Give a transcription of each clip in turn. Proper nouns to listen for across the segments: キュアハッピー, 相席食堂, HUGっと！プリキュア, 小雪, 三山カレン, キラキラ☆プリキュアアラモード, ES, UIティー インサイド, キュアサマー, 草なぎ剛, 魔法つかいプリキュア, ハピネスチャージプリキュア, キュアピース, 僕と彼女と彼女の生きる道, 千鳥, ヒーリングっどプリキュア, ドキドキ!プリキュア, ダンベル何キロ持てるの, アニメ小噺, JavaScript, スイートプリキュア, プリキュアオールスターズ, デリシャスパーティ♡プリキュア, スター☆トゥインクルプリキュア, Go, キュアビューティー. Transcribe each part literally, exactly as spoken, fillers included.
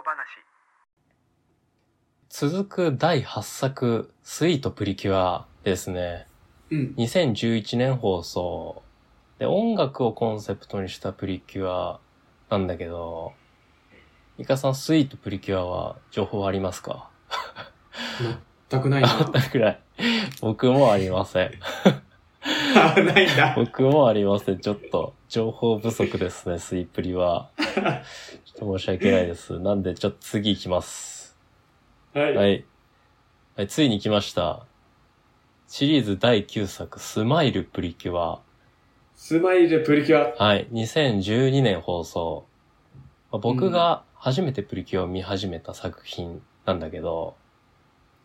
小話。続くだいはっさく、スイートプリキュアですね。うん。にせんじゅういちねん放送。で、音楽をコンセプトにしたプリキュアなんだけど、イカさん、スイートプリキュアは情報ありますか？全くないな。全くない。僕もありません。ないんだ。僕もありません。ちょっと情報不足ですね、スイプリは。ちょっと申し訳ないです。なんでちょっと次行きます。はい。はい。はい、ついに来ました。シリーズだいきゅうさく、スマイルプリキュア。スマイルプリキュア。はい。にせんじゅうにねん放送。まあ、僕が初めてプリキュアを見始めた作品なんだけど、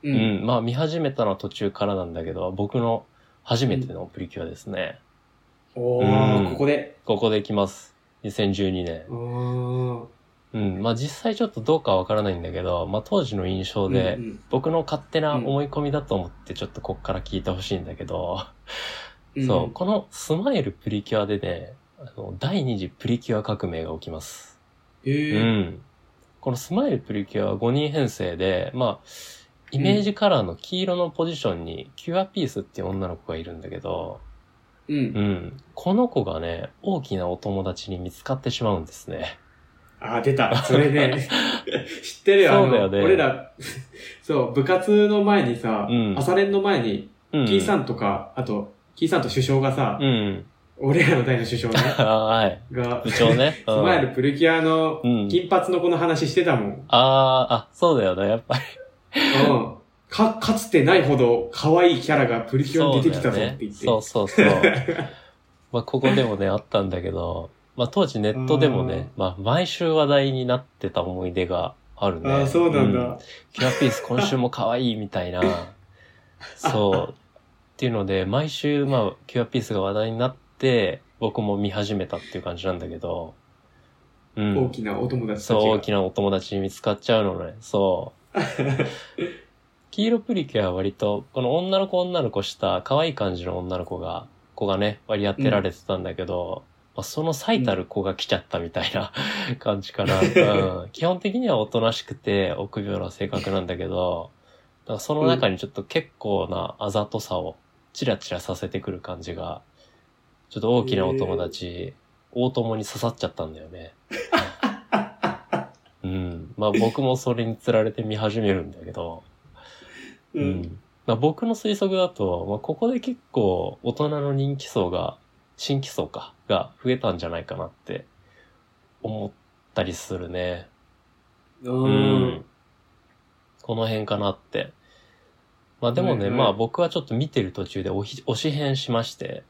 うん、うん。まあ見始めたのは途中からなんだけど、僕の初めてのプリキュアですね。うん、おー、うん、ここでここで来ます。にせんじゅうにねん。おー。うん。まあ実際ちょっとどうかわからないんだけど、まあ当時の印象で、うんうん、僕の勝手な思い込みだと思ってちょっとこっから聞いてほしいんだけど、うん、そう、このスマイルプリキュアでね、あの第二次プリキュア革命が起きます。えー、うん。このスマイルプリキュアはごにんへんせいで、まあ、イメージカラーの黄色のポジションにキュアピースっていう女の子がいるんだけど、うん。うん。この子がね、大きなお友達に見つかってしまうんですね。あ、出た。それね、知ってるよ。そうだよね。俺ら、そう、部活の前にさ、うん、朝練の前に、キーさんとか、うん、あと、キーさんと首相がさ、うん、俺らの代の首相ね。はい。が、部長ね。スマイルプリキュアの金髪の子の話してたもん。うん、ああ、あ、そうだよね、やっぱり。うん、か、かつてないほど可愛いキャラがプリキュアに出てきたぞって言って。そうそうそう。まあ、ここでもね、あったんだけど、まあ、当時ネットでもね、まあ、毎週話題になってた思い出があるね。ああ、そうなんだ。うん、キュアピース今週も可愛いみたいな。そう。っていうので、毎週、まあ、キュアピースが話題になって、僕も見始めたっていう感じなんだけど。うん。大きなお友達たち。そう、大きなお友達に見つかっちゃうのね。そう。黄色プリキュアは割とこの女の子女の子した可愛い感じの女の子が子がね割り当てられてたんだけど、うんまあ、その最たる子が来ちゃったみたいな感じかな、うん、基本的にはおとなしくて臆病な性格なんだけどだからその中にちょっと結構なあざとさをチラチラさせてくる感じがちょっと大きなお友達、えー、大友に刺さっちゃったんだよねうん、まあ僕もそれにつられて見始めるんだけど、うんうんまあ、僕の推測だと、まあ、ここで結構大人の人気層が新規層かが増えたんじゃないかなって思ったりするね、うん、この辺かなってまあでもね、はいはい、まあ僕はちょっと見てる途中で推し変しまして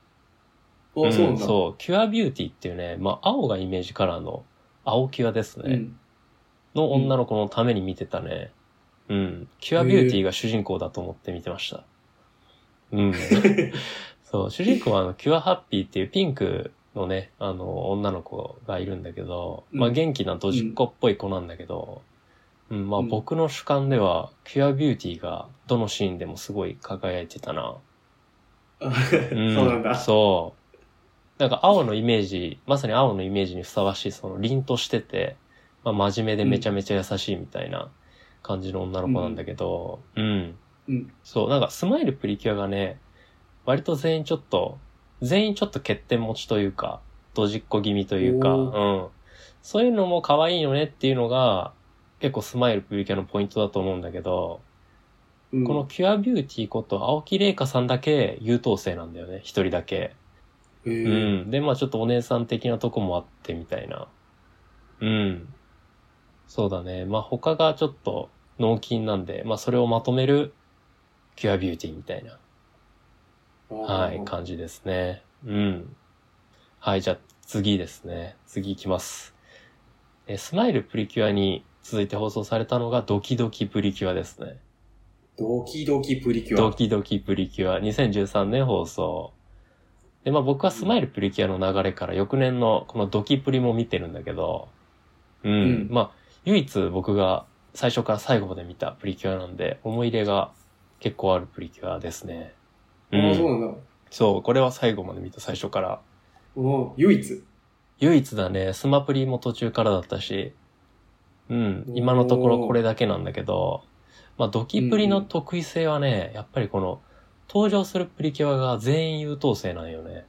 あ、うん、そうなんだ。そう、キュアビューティーっていうね、まあ、青がイメージカラーの青キュアですね、うんの女の子のために見てたね、うん。うん。キュアビューティーが主人公だと思って見てました。うん。そう、主人公はあのキュアハッピーっていうピンクのね、あの女の子がいるんだけど、まあ元気なドジっ子っぽい子なんだけど、うんうん、まあ僕の主観ではキュアビューティーがどのシーンでもすごい輝いてたな。うん、そうなんだ。そう。なんか青のイメージ、まさに青のイメージにふさわしいその凛としてて。まあ、真面目でめちゃめちゃ優しいみたいな感じの女の子なんだけど、うん。うんうん、そう、なんかスマイルプリキュアがね、割と全員ちょっと、全員ちょっと欠点持ちというか、ドジっ子気味というか、うん。そういうのも可愛いよねっていうのが、結構スマイルプリキュアのポイントだと思うんだけど、うん、このキュアビューティーこと青木玲香さんだけ優等生なんだよね、一人だけ。うん。で、まあちょっとお姉さん的なとこもあってみたいな。うん。そうだね。まあ、他がちょっと脳筋なんで、まあ、それをまとめるキュアビューティーみたいな。はい、感じですね。うん。はい、じゃあ次ですね。次いきます。え、スマイルプリキュアに続いて放送されたのがドキドキプリキュアですね。ドキドキプリキュア。ドキドキプリキュア。にせんじゅうさんねん放送。で、まあ、僕はスマイルプリキュアの流れから翌年のこのドキプリも見てるんだけど、うん。うん、まあ、唯一僕が最初から最後まで見たプリキュアなんで、思い入れが結構あるプリキュアですね。うん。あ、そうなんだ。そう、これは最後まで見た最初から。おぉ、唯一？唯一だね。スマプリも途中からだったし。うん、今のところこれだけなんだけど、まあ、ドキプリの得意性はね、うん、やっぱりこの登場するプリキュアが全員優等生なんよね。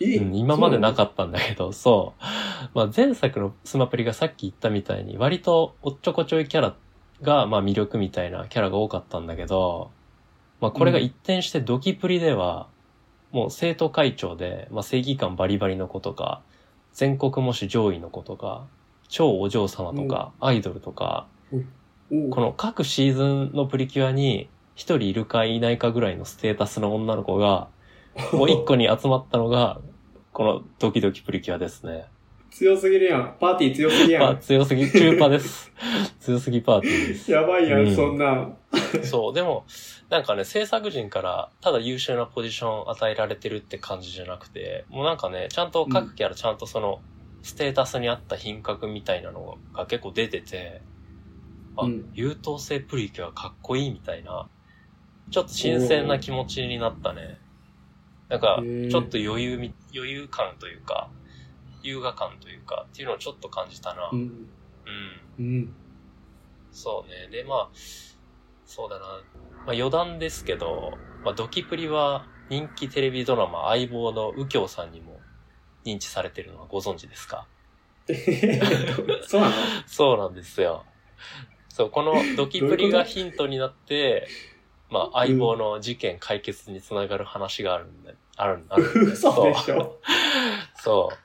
え、うん、今までなかったんだけど、そう。まあ、前作のスマプリがさっき言ったみたいに割とおっちょこちょいキャラがまあ魅力みたいなキャラが多かったんだけど、まあ、これが一転してドキプリではもう生徒会長で、まあ、正義感バリバリの子とか全国模試上位の子とか超お嬢様とかアイドルとか、うん、この各シーズンのプリキュアに一人いるかいないかぐらいのステータスの女の子がもう一個に集まったのがこのドキドキプリキュアですね。強すぎるやん。パーティー強すぎやん。強すぎ、中パです。強すぎパーティーです。やばいやん、うん、そんな。そう、でも、なんかね、制作陣からただ優秀なポジション与えられてるって感じじゃなくて、もうなんかね、ちゃんと各キャラちゃんとその、ステータスに合った品格みたいなのが結構出てて、あ、うん、優等生プリキュアかっこいいみたいな、ちょっと新鮮な気持ちになったね。なんか、ちょっと余裕み、余裕感というか、優雅感というかっていうのをちょっと感じたな。うん。うん。うん、そうね。でまあそうだな。まあ余談ですけど、まあ、ドキプリは人気テレビドラマ相棒の右京さんにも認知されてるのはご存知ですか？そうなの？そうなんですよ。そうこのドキプリがヒントになって、まあ相棒の事件解決につながる話があるんで、あるあるんです。そうでしょ。そう。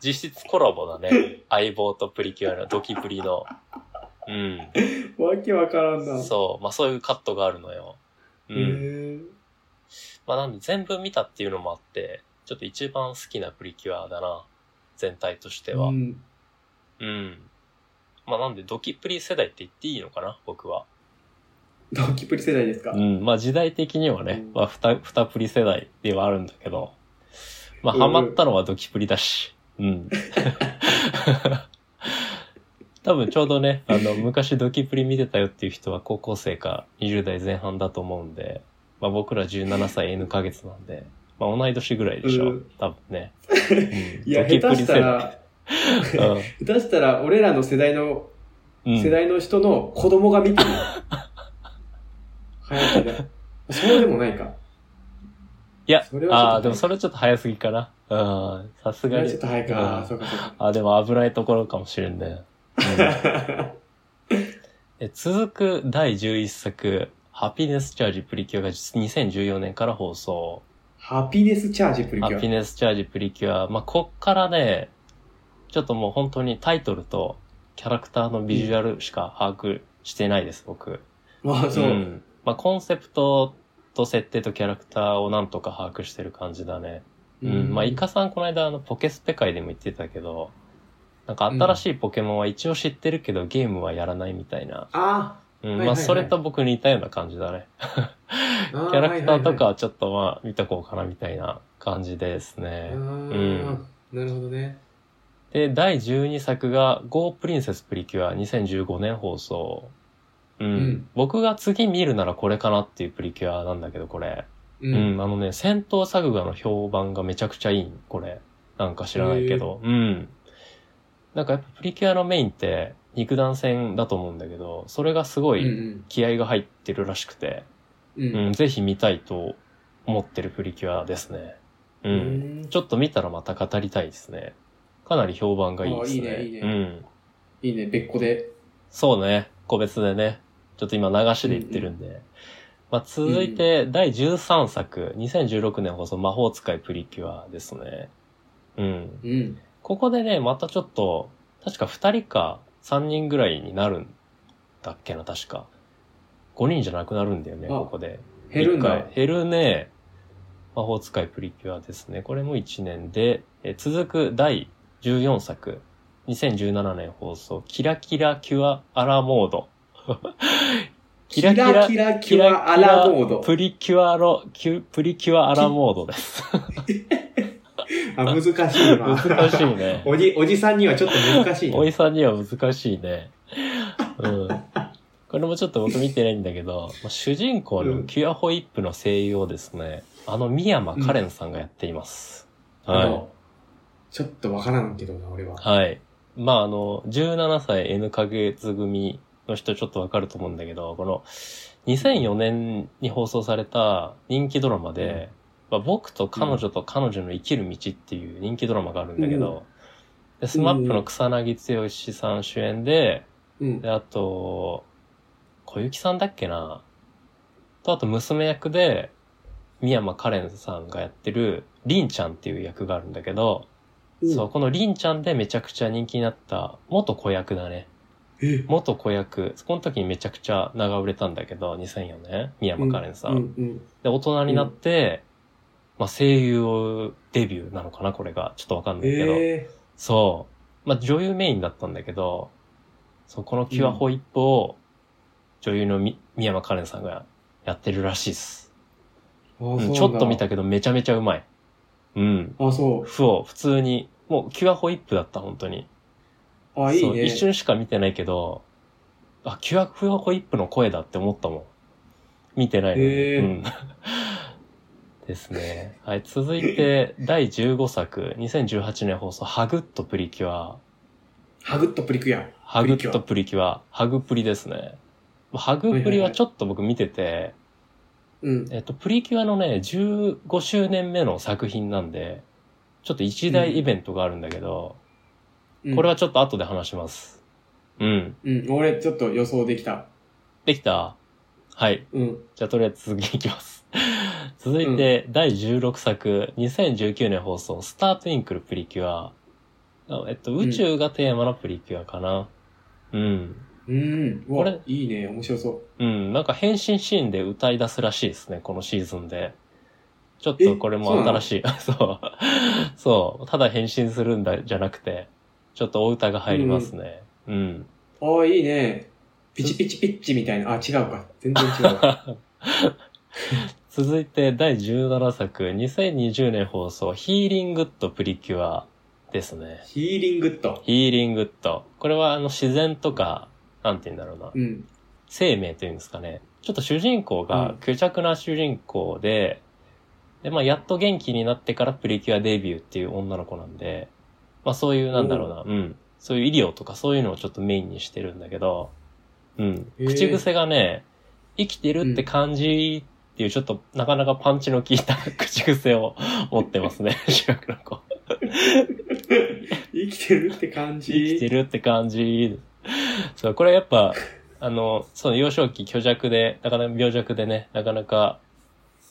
実質コラボだね。相棒とプリキュアのドキプリの。うん。わけわからんな。そう。まあそういうカットがあるのよ。うん。へー。まあなんで全部見たっていうのもあって、ちょっと一番好きなプリキュアだな。全体としては。うん。うん、まあなんでドキプリ世代って言っていいのかな僕は。ドキプリ世代ですか？うん。まあ時代的にはね、まあ二、二プリ世代ではあるんだけど、まあハマったのはドキプリだし。うん。多分ちょうどね、あの、昔ドキプリ見てたよっていう人は高校生かにじゅうだいぜん半だと思うんで、まあ僕らじゅうななさい N ヶ月なんで、まあ同い年ぐらいでしょ、うん、多分ね。うん、いや、下手したら、うん、下手したら俺らの世代の、うん、世代の人の子供が見てる。早すぎだ。そうでもないか。いや、ああ、でもそれちょっと早すぎかな。うん、さすがに。ちょっと早いか。そうかそうか。あ、でも危ないところかもしれんね。うん、え続くだいじゅういっさく、ハピネスチャージプリキュアがにせんじゅうよねんから放送。ハピネスチャージプリキュア。ハピネスチャージプリキュア。まあ、こっからね、ちょっともう本当にタイトルとキャラクターのビジュアルしか把握してないです、僕。まあ、そう。うん、まあ、コンセプト、設定とキャラクターをなんとか把握してる感じだね。うん。うん、まあイカさんこの間あのポケスペ界でも言ってたけど、なんか新しいポケモンは一応知ってるけど、うん、ゲームはやらないみたいな。ああ。うん。はいはいはい、まあそれと僕似たような感じだね。キャラクターとかはちょっとまあ見とこうかなみたいな感じですね。うん。なるほどね。でだいじゅうにさくが ゴー プリンセスプリキュアにせんじゅうごねん放送。うんうん、僕が次見るならこれかなっていうプリキュアなんだけど、これ。うん、うん、あのね、戦闘作画の評判がめちゃくちゃいいん、これ。なんか知らないけど。うん。なんかやっぱプリキュアのメインって肉弾戦だと思うんだけど、それがすごい気合が入ってるらしくて、うん、うんうん、ぜひ見たいと思ってるプリキュアですね。うん。うんちょっと見たらまた語りたいですね。かなり評判がいいですね。あ、いいね、いいね。うん。いいね、別個で。そうね、個別でね。ちょっと今流しで言ってるんで。うんうん、まあ、続いて、だいじゅうさんさく、にせんじゅうろくねん放送、魔法使いプリキュアですね。うん。うん、ここでね、またちょっと、確かふたりかさんにんぐらいになるんだっけな、確か。ごにんじゃなくなるんだよね、ここで。減るんだ。減るね。魔法使いプリキュアですね。これもいちねんで、え続くだいじゅうよんさく、にせんじゅうななねん放送、キラキラキュアアラモード。キラキラキラキュアアラモード。プリキュアロ、キュ、プリキュアアラモードです。あ、難しいな。難しいね。おじ、おじさんにはちょっと難しい、ね。おじさんには難しいね。うん。これもちょっと僕見てないんだけど、主人公のキュアホイップの声優をですね、うん、あの三山カレンさんがやっています。うん、はい。ちょっとわからんけどな、俺は。はい。まああのじゅうななさい N か月組の人ちょっとわかると思うんだけど、このにせんよねんに放送された人気ドラマで、うんまあ、僕と彼女と彼女の生きる道っていう人気ドラマがあるんだけど、うん、でスマップの草なぎ剛さん主演で、うん、であと小雪さんだっけなと、あと娘役で三山カレンさんがやってるりんちゃんっていう役があるんだけど、うん、そうこのりんちゃんでめちゃくちゃ人気になった元子役だね。え元子役、この時にめちゃくちゃ長売れたんだけど、にせんよねん三山カレンさん、うんうんうん、で大人になって、うんまあ、声優デビューなのかな、これがちょっとわかんないけど、えー、そう、まあ、女優メインだったんだけど、そうこのキュアホイップを女優のみ三山カレンさんがやってるらしいっす、うん、ちょっと見たけどめちゃめちゃうまい。うん。あ、そう。そう、普通に。もう、キュアホイップだった、本当に。あ、いいね。一瞬しか見てないけど、あ、キュアホイップの声だって思ったもん。見てないのに。えーうん、ですね。はい、続いて、だいじゅうごさく、にせんじゅうはちねん放送、ハグッとプリキュア。ハグッとプリキュア。ハグッとプリキュア。ハグプリですね。ハグプリはちょっと僕見てて、はいはいはいうん、えっと、プリキュアのね、じゅうごしゅうねんめの作品なんで、ちょっと一大イベントがあるんだけど、うん、これはちょっと後で話します。うん。うん、俺ちょっと予想できた。できた？はい。うん。じゃあとりあえず続きいきます。続いて、うん、だいじゅうろくさく、にせんじゅうきゅうねん放送、スター・トゥインクル・プリキュア。えっと、宇宙がテーマのプリキュアかな。うん。うんうん、これいいね、面白そう。うん、なんか変身シーンで歌い出すらしいですね、このシーズンで。ちょっとこれも新しい。そうそう、そう、ただ変身するんだじゃなくて、ちょっとお歌が入りますね。うん。うん、おーいいね。ピチピチピッチみたいな。あ、違うか。全然違う。続いてだいじゅうななさく、にせんにじゅうねん放送、ヒーリングッドプリキュアですね。ヒーリングッド。ヒーリングッド。これはあの自然とか。なんて言うんだろうな、うん、生命というんですかね。ちょっと主人公が虚弱な主人公で、うん、でまあやっと元気になってからプリキュアデビューっていう女の子なんで、まあそういうなんだろうな、うん、うん、そういう医療とかそういうのをちょっとメインにしてるんだけど、うん、口癖がね、生きてるって感じっていうちょっとなかなかパンチの効いた口癖を持ってますね、主役の子。生きてるって感じ。生きてるって感じ。そう、これやっぱ、あの、その幼少期虚弱で、なかなか病弱でね、なかなか、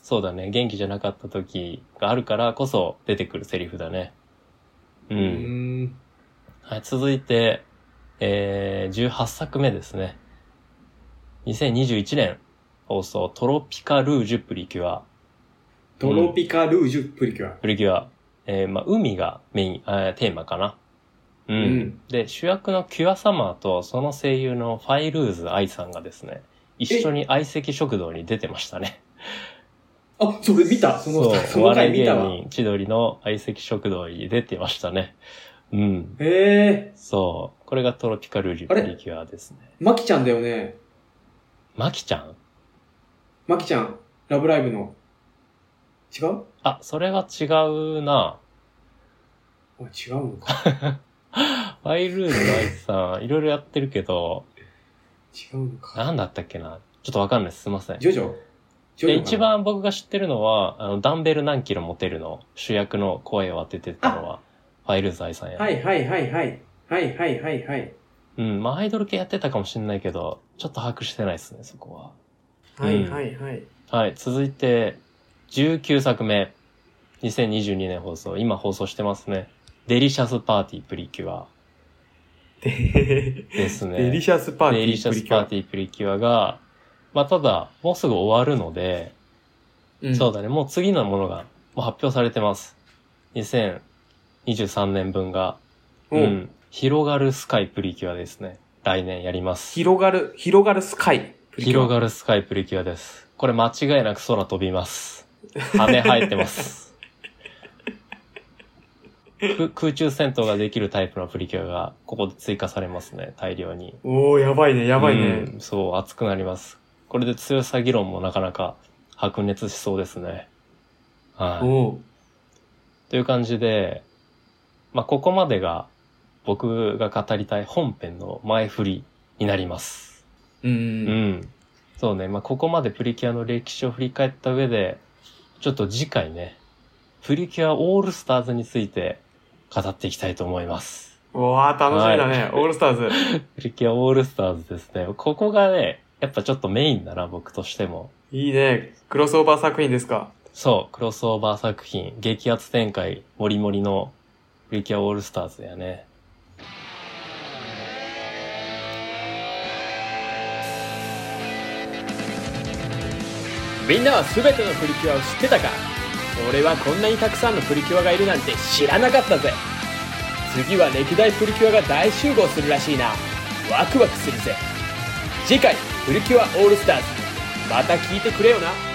そうだね、元気じゃなかった時があるからこそ出てくるセリフだね。うん。うーんはい、続いて、えー、じゅうはっさくめですね。にせんにじゅういちねん放送、トロピカルージュプリキュア。トロピカルージュプリキュア。うん、プリキュア。えー、まあ、海がメイン、えー、テーマかな。うんうん、で主役のキュアサマーとその声優のファイルーズ愛さんがですね、一緒に相席食堂に出てましたね。あ、それ見た。そのそうそのお笑い芸人千鳥の相席食堂に出てましたね。うん。へえ。そうこれがトロピカルージュプリキュアですね。マキちゃんだよね。マキちゃん。マキちゃんラブライブの違う？あ、それは違うな。あ、違うのか。ファイルーズのアイスさん、いろいろやってるけど、違うのか。なんだったっけな、ちょっとわかんないです。すいません。ジョジョ。ジョジョ。一番僕が知ってるのは、あのダンベル何キロ持てるの主役の声を当ててたのはファイルーズアイスさんや。はいはいはいはいはいはいはいはい。うん、まあアイドル系やってたかもしれないけど、ちょっと把握してないですねそこは。はいはいはい。うん、はい続いてじゅうきゅうさくめ、にせんにじゅうにねん放送、今放送してますね。デリシャスパーティープリキュア。ですね。デリシャスパーティープリキュア。デリシャスパーティープリキュアが、まあ、ただ、もうすぐ終わるので、うん、そうだね、もう次のものが、もう発表されてます。にせんにじゅうさんねんぶんが、うん、うん、広がるスカイプリキュアですね。来年やります。広がる、広がるスカイプリキュア。広がるスカイプリキュアです。これ間違いなく空飛びます。羽生えてます。空中戦闘ができるタイプのプリキュアがここで追加されますね、大量に。おー、やばいね、やばいね。うん、そう、熱くなります。これで強さ議論もなかなか白熱しそうですね。はい。おー。という感じで、まあ、ここまでが僕が語りたい本編の前振りになります。うん、うん、そうね。まあ、ここまでプリキュアの歴史を振り返った上で、ちょっと次回ね、プリキュアオールスターズについて語っていきたいと思います。うわー、楽しみだね、はい、オールスターズ。プリキュアオールスターズですね。ここがね、やっぱちょっとメインだな、僕としても。いいね。クロスオーバー作品ですか。そう、クロスオーバー作品、激アツ展開、モリモリのプリキュアオールスターズやね。みんなは全てのプリキュアを知ってたか？俺はこんなにたくさんのプリキュアがいるなんて知らなかったぜ。次は歴代プリキュアが大集合するらしいな。ワクワクするぜ。次回プリキュアオールスターズ、また聞いてくれよな。